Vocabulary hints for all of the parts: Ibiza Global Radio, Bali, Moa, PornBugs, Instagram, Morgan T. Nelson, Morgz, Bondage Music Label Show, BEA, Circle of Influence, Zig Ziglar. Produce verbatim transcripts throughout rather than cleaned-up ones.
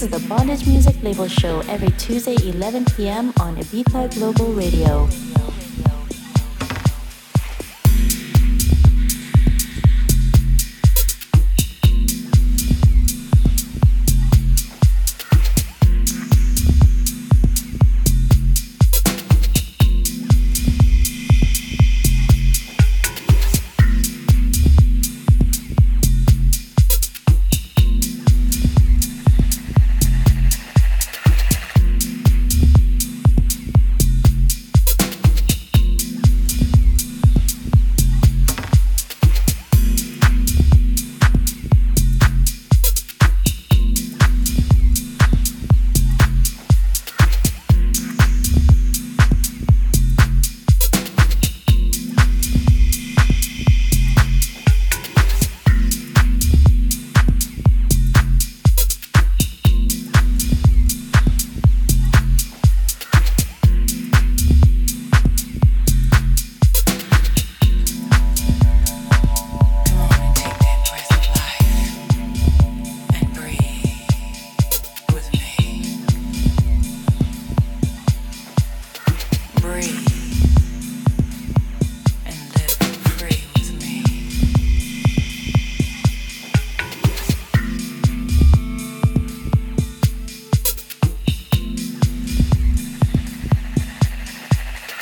This is the Bondage Music Label Show every Tuesday eleven p.m. on Ibiza Global Radio.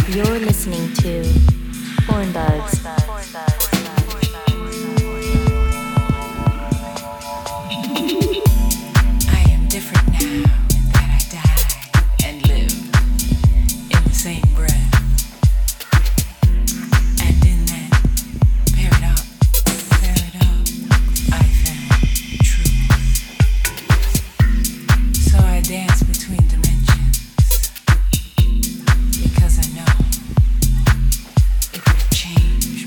You're listening to PornBugs. PornBugs. Change.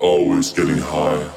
Always getting high.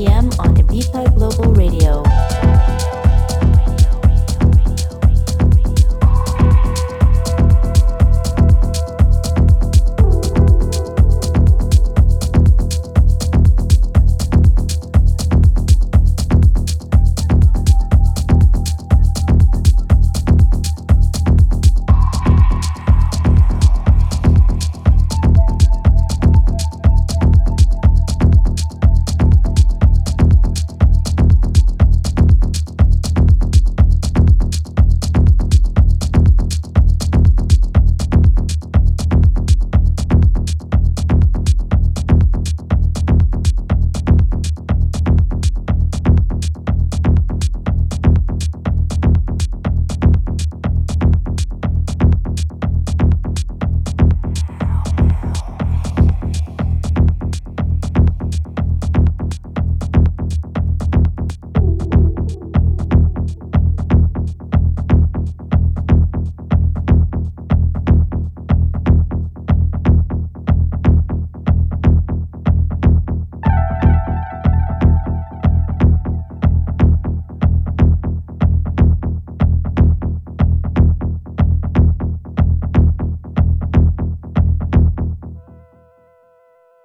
ten p.m. on Ibiza Global Radio.